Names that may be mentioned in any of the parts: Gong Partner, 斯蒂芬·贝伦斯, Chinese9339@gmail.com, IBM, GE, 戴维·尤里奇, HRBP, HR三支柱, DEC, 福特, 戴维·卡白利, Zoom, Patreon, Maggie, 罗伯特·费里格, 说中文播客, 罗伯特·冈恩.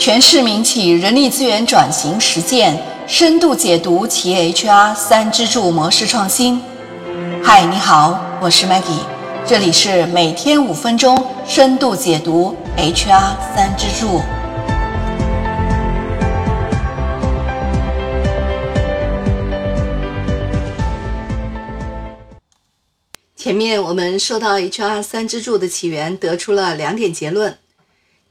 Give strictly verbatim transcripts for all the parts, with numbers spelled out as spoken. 全市民企人力资源转型实践，深度解读企业 H R 三支柱模式创新。嗨，你好，我是 Maggie， 这里是每天五分钟深度解读 H R 三支柱。前面我们说到 H R 三支柱的起源，得出了两点结论。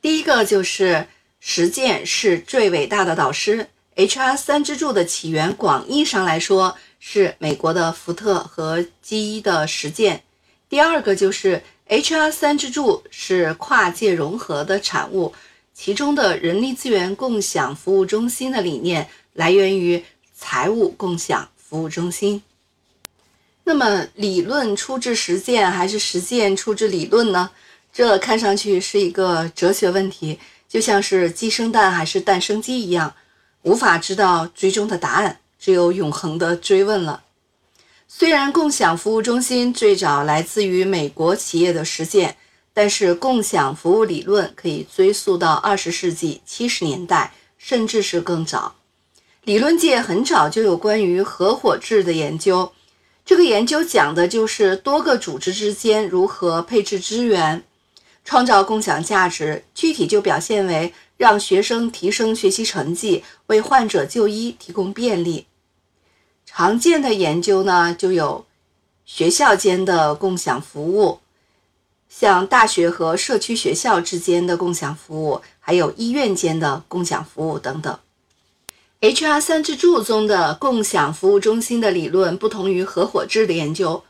第一个就是实践是最伟大的导师。H R 三支柱的起源，广义上来说是美国的福特和 G E 的实践。第二个就是 H R 三支柱是跨界融合的产物，其中的人力资源共享服务中心的理念来源于财务共享服务中心。那么理论出自实践还是实践出自理论呢？这看上去是一个哲学问题，就像是鸡生蛋还是蛋生鸡一样，无法知道最终的答案，只有永恒的追问了。虽然共享服务中心最早来自于美国企业的实践，但是共享服务理论可以追溯到二十世纪七十年代，甚至是更早。理论界很早就有关于合伙制的研究，这个研究讲的就是多个组织之间如何配置资源，创造共享价值，具体就表现为让学生提升学习成绩，为患者就医提供便利。常见的研究呢，就有学校间的共享服务，像大学和社区学校之间的共享服务，还有医院间的共享服务等等。H R 三支柱中的共享服务中心的理论不同于合伙制的研究。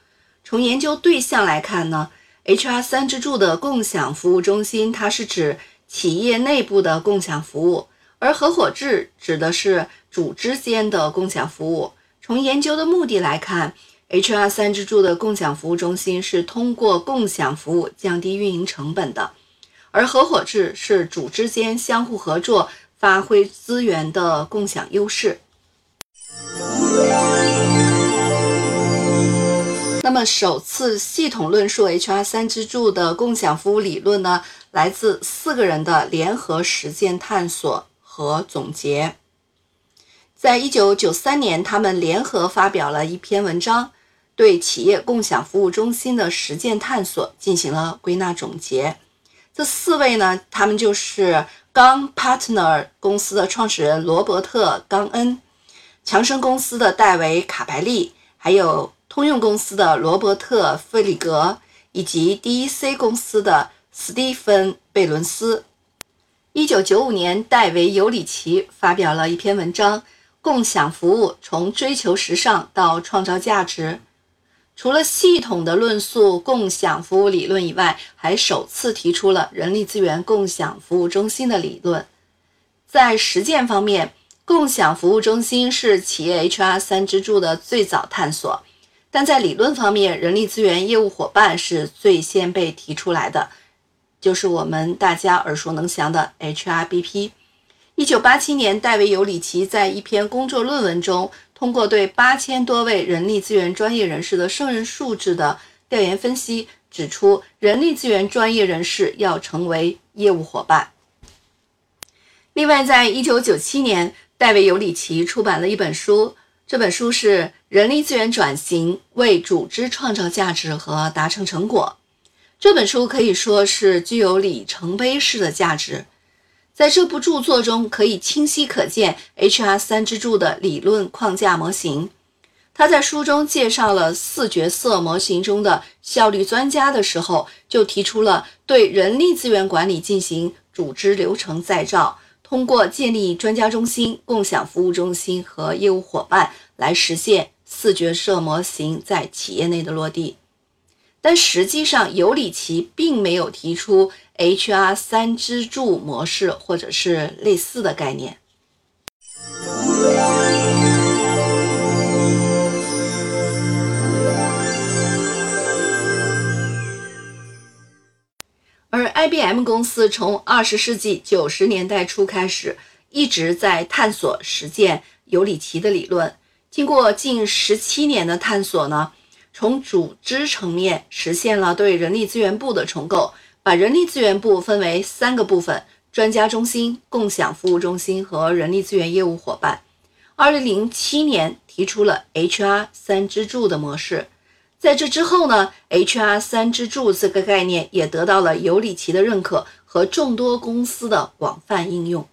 从研究对象来看呢，H R 三支柱的共享服务中心，它是指企业内部的共享服务，而合伙制指的是组织间的共享服务。从研究的目的来看， H R 三支柱的共享服务中心是通过共享服务降低运营成本的，而合伙制是组织间相互合作，发挥资源的共享优势。那么首次系统论述 H R 三支柱的共享服务理论呢，来自四个人的联合实践探索和总结。在一九九三年，他们联合发表了一篇文章，对企业共享服务中心的实践探索进行了归纳总结。这四位呢，他们就是 Gong Partner 公司的创始人罗伯特·冈恩，强生公司的戴维·卡白利，还有通用公司的罗伯特·费里格，以及 D E C 公司的斯蒂芬·贝伦斯。一九九五年，戴维·尤里奇发表了一篇文章《共享服务：从追求时尚到创造价值》。除了系统的论述共享服务理论以外，还首次提出了人力资源共享服务中心的理论。在实践方面，共享服务中心是企业 H R 三支柱的最早探索。但在理论方面，人力资源业务伙伴是最先被提出来的，就是我们大家耳熟能详的 H R B P。一九八七年，戴维尤里奇在一篇工作论文中，通过对八千多位人力资源专业人士的胜任素质的调研分析，指出人力资源专业人士要成为业务伙伴。另外，在一九九七年，戴维尤里奇出版了一本书，这本书是《人力资源转型：为组织创造价值和达成成果》。这本书可以说是具有里程碑式的价值。在这部著作中，可以清晰可见 H R 三支柱的理论框架模型。他在书中介绍了四角色模型中的效率专家的时候，就提出了对人力资源管理进行组织流程再造，通过建立专家中心、共享服务中心和业务伙伴来实现四角色模型在企业内的落地。但实际上，尤里奇并没有提出 H R 三支柱模式或者是类似的概念。而 I B M 公司从二十世纪九十年代初开始，一直在探索实践尤里奇的理论。经过近十七年的探索呢，从组织层面实现了对人力资源部的重构，把人力资源部分为三个部分：专家中心、共享服务中心和人力资源业务伙伴。二零零七年提出了 H R 三支柱的模式。在这之后呢 ，H R 三支柱这个概念也得到了尤里奇的认可和众多公司的广泛应用。